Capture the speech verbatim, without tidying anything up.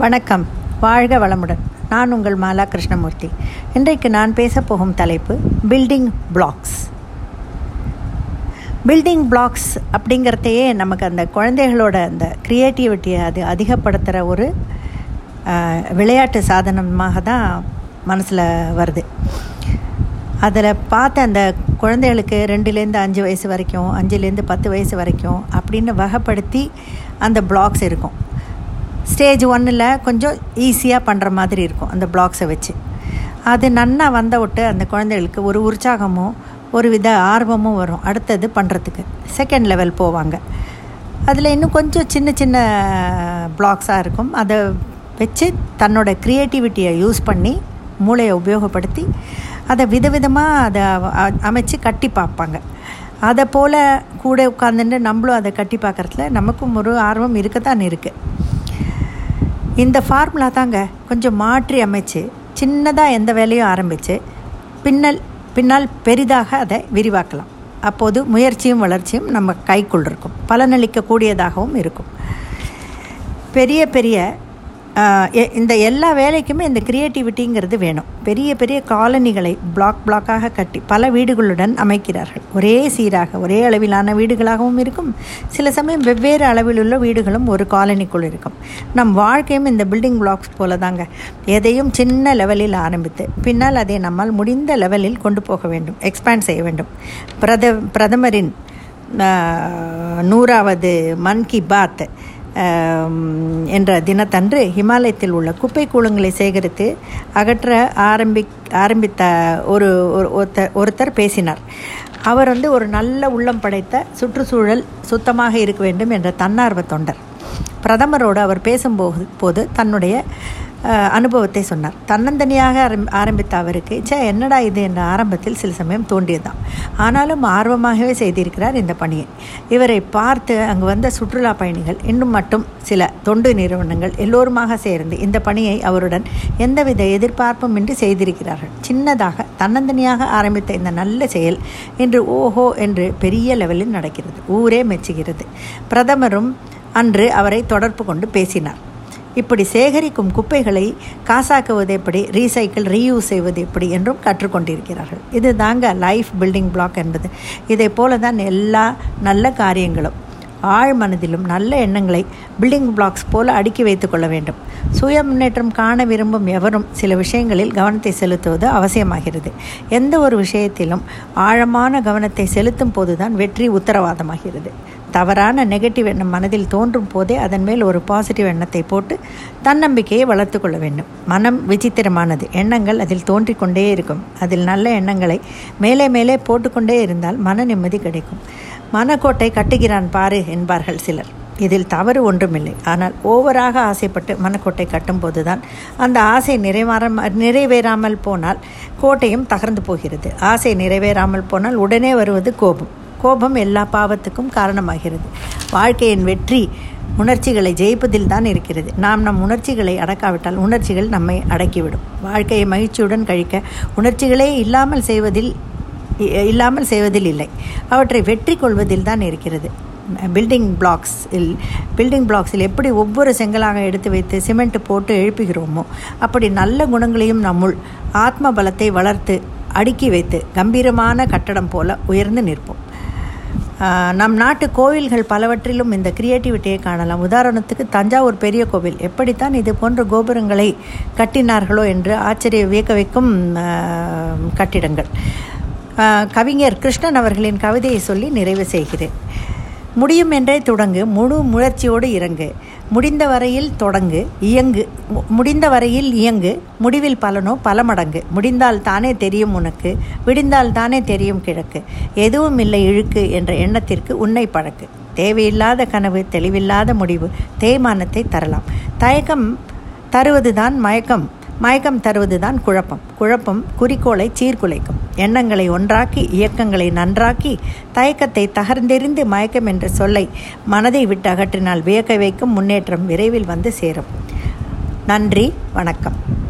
வணக்கம், வாழ்க வளமுடன். நான் உங்கள் மாலா கிருஷ்ணமூர்த்தி. இன்றைக்கு நான் பேசப்போகும் தலைப்பு பில்டிங் பிளாக்ஸ். பில்டிங் பிளாக்ஸ் அப்படிங்கிறதையே நமக்கு அந்த குழந்தைகளோட அந்த க்ரியேட்டிவிட்டியை அது அதிகப்படுத்துகிற ஒரு விளையாட்டு சாதனமாக தான் மனசில் வருது. அதில் பார்த்த அந்த குழந்தைகளுக்கு ரெண்டுலேருந்து அஞ்சு வயசு வரைக்கும், அஞ்சுலேருந்து பத்து வயசு வரைக்கும் அப்படின்னு வகைப்படுத்தி அந்த பிளாக்ஸ் இருக்கும். ஸ்டேஜ் ஒன்னில் கொஞ்சம் ஈஸியாக பண்ணுற மாதிரி இருக்கும் அந்த பிளாக்ஸை வச்சு. அது நன்னா வந்த விட்டு அந்த குழந்தைகளுக்கு ஒரு உற்சாகமும் ஒரு வித ஆர்வமும் வரும் அடுத்தது பண்ணுறதுக்கு. செகண்ட் லெவல் போவாங்க. அதில் இன்னும் கொஞ்சம் சின்ன சின்ன பிளாக்ஸாக இருக்கும். அதை வச்சு தன்னோட க்ரியேட்டிவிட்டியை யூஸ் பண்ணி மூளையை உபயோகப்படுத்தி அதை விதவிதமாக அதை அமைச்சு கட்டி பார்ப்பாங்க. அதை போல் கூட உட்காந்துட்டு நம்மளும் அதை கட்டி பார்க்குறதுல நமக்கும் ஒரு ஆர்வம் இருக்கத்தான் இருக்குது. இந்த ஃபார்முலா தாங்க கொஞ்சம் மாற்றி அமைச்சு சின்னதாக எந்த வேலையும் ஆரம்பித்து பின்னல் பின்னால் பெரிதாக அதை விரிவாக்கலாம். அப்போது முயற்சியும் வளர்ச்சியும் நம்ம கைக்குள் இருக்கும், பலனளிக்கக்கூடியதாகவும் இருக்கும். பெரிய பெரிய இந்த எல்லா வேலைக்குமே இந்த க்ரியேட்டிவிட்டிங்கிறது வேணும். பெரிய பெரிய காலனிகளை பிளாக் பிளாக்காக கட்டி பல வீடுகளுடன் அமைக்கிறார்கள். ஒரே சீராக ஒரே அளவிலான வீடுகளாகவும் இருக்கும். சில சமயம் வெவ்வேறு அளவிலுள்ள வீடுகளும் ஒரு காலனிக்குள் இருக்கும். நம் வாழ்க்கையும் இந்த பில்டிங் பிளாக்ஸ் போல தாங்க. எதையும் சின்ன லெவலில் ஆரம்பித்து பின்னால் அதை நம்மால் முடிந்த லெவலில் கொண்டு போக வேண்டும், எக்ஸ்பேண்ட் செய்ய வேண்டும். பிரத பிரதமரின் நூறாவது மன் கி பாத் என்ற தினத்தன்று ஹிமாலயத்தில் உள்ள குப்பை கூலங்களை சேகரித்து அகற்ற ஆரம்பி ஆரம்பித்த ஒரு ஒருத்தர் பேசினார். அவர் வந்து ஒரு நல்ல உள்ளம் படைத்த சுற்றுச்சூழல் சுத்தமாக இருக்க வேண்டும் என்ற தன்னார்வ தொண்டர். பிரதமரோடு அவர் பேசும்போது போது தன்னுடைய அனுபவத்தை சொன்னார். தன்னந்தனியாக ஆரம்பித்த அவருக்கு சே என்னடா இது என்ற ஆரம்பத்தில் சில சமயம் தோன்றியதாம். ஆனாலும் ஆர்வமாகவே செய்திருக்கிறார் இந்த பணியை. இவரை பார்த்து அங்கு வந்த சுற்றுலா பயணிகள் இன்னும் மட்டும் சில தொண்டு நிறுவனங்கள் எல்லோருமாக சேர்ந்து இந்த பணியை அவருடன் எந்தவித எதிர்பார்ப்பும் இன்றி செய்திருக்கிறார்கள். சின்னதாக தன்னந்தனியாக ஆரம்பித்த இந்த நல்ல செயல் இன்று ஓஹோ என்று பெரிய லெவலில் நடக்கிறது, ஊரே மெச்சுகிறது. பிரதமரும் அன்று அவரை தொடர்பு கொண்டு பேசினார். இப்படி சேகரிக்கும் குப்பைகளை காசாக்குவது எப்படி, ரீசைக்கிள் ரீயூஸ் செய்வது எப்படி என்றும் கற்றுக்கொண்டிருக்கிறார்கள். இது தாங்க லைஃப் பில்டிங் பிளாக் என்பது. இதை போல தான் எல்லா நல்ல காரியங்களும் ஆழ் மனதிலும் நல்ல எண்ணங்களை பில்டிங் பிளாக்ஸ் போல அடுக்கி வைத்து கொள்ள வேண்டும். சுய முன்னேற்றம் காண விரும்பும் எவரும் சில விஷயங்களில் கவனத்தை செலுத்துவது அவசியமாகிறது. எந்த ஒரு விஷயத்திலும் ஆழமான கவனத்தை செலுத்தும் போதுதான் வெற்றி உத்தரவாதமாகிறது. தவறான நெகட்டிவ் எண்ணம் மனதில் தோன்றும் போதே அதன் மேல் ஒரு பாசிட்டிவ் எண்ணத்தை போட்டு தன்னம்பிக்கையை வளர்த்து கொள்ள வேண்டும். மனம் விசித்திரமானது, எண்ணங்கள் அதில் தோன்றிக்கொண்டே இருக்கும். அதில் நல்ல எண்ணங்களை மேலே மேலே போட்டுக்கொண்டே இருந்தால் மன நிம்மதி கிடைக்கும். மனக்கோட்டை கட்டுகிறான் பாரு என்பார்கள் சிலர். இதில் தவறு ஒன்றுமில்லை. ஆனால் ஓவராக ஆசைப்பட்டு மனக்கோட்டை கட்டும்போது தான் அந்த ஆசை நிறைவேற நிறைவேறாமல் போனால் கோட்டையும் தகர்ந்து போகிறது. ஆசை நிறைவேறாமல் போனால் உடனே வருவது கோபம். கோபம் எல்லா பாவத்துக்கும் காரணமாகிறது. வாழ்க்கையின் வெற்றி உணர்ச்சிகளை ஜெயிப்பதில் தான் இருக்கிறது. நாம் நம் உணர்ச்சிகளை அடக்காவிட்டால் உணர்ச்சிகள் நம்மை அடக்கிவிடும். வாழ்க்கையை மகிழ்ச்சியுடன் கழிக்க உணர்ச்சிகளே இல்லாமல் செய்வதில் இல்லாமல் செய்வதில் இல்லை, அவற்றை வெற்றி கொள்வதில் தான் இருக்கிறது. பில்டிங் பிளாக்ஸில் பில்டிங் பிளாக்ஸில் எப்படி ஒவ்வொரு செங்கலாக எடுத்து வைத்து சிமெண்ட் போட்டு எழுப்புகிறோமோ அப்படி நல்ல குணங்களையும் நம்முள் ஆத்ம பலத்தை வளர்த்து அடுக்கி வைத்து கம்பீரமான கட்டடம் போல உயர்ந்து நிற்போம். நம் நாட்டு கோவில்கள் பலவற்றிலும் இந்த க்ரியேட்டிவிட்டியை காணலாம். உதாரணத்துக்கு தஞ்சாவூர் பெரிய கோவில் எப்படித்தான் இது போன்ற கோபுரங்களை கட்டினார்களோ என்று ஆச்சரிய வியக்க வைக்கும் கட்டிடங்கள். கவிஞர் கிருஷ்ணன் அவர்களின் கவிதையை சொல்லி நிறைவு செய்கிறேன். முடியும் என்றே தொடங்கு, முழு முயற்சியோடு இறங்கு, முடிந்த வரையில் தொடங்கு, இயங்கு, முடிந்த வரையில் இயங்கு, முடிவில் பலனோ பல மடங்கு, முடிந்தால் தானே தெரியும் உனக்கு, விடிந்தால் தானே தெரியும் கிழக்கு, எதுவும் இல்லை இழுக்கு என்ற எண்ணத்திற்கு உன்னை பழக்கு. தேவையில்லாத கனவு, தெளிவில்லாத முடிவு தேய்மானத்தை தரலாம். தயக்கம் தருவதுதான் மயக்கம், மயக்கம் தருவதுதான் குழப்பம், குழப்பம் குறிக்கோளை சீர்குலைக்கும். எண்ணங்களை ஒன்றாக்கி இயக்கங்களை நன்றாக்கி தயக்கத்தை தகர்ந்தெறிந்து மயக்கம் என்ற சொல்லை மனதை விட்டு அகற்றினால் வியக்க வைக்கும் முன்னேற்றம் விரைவில் வந்து சேரும். நன்றி, வணக்கம்.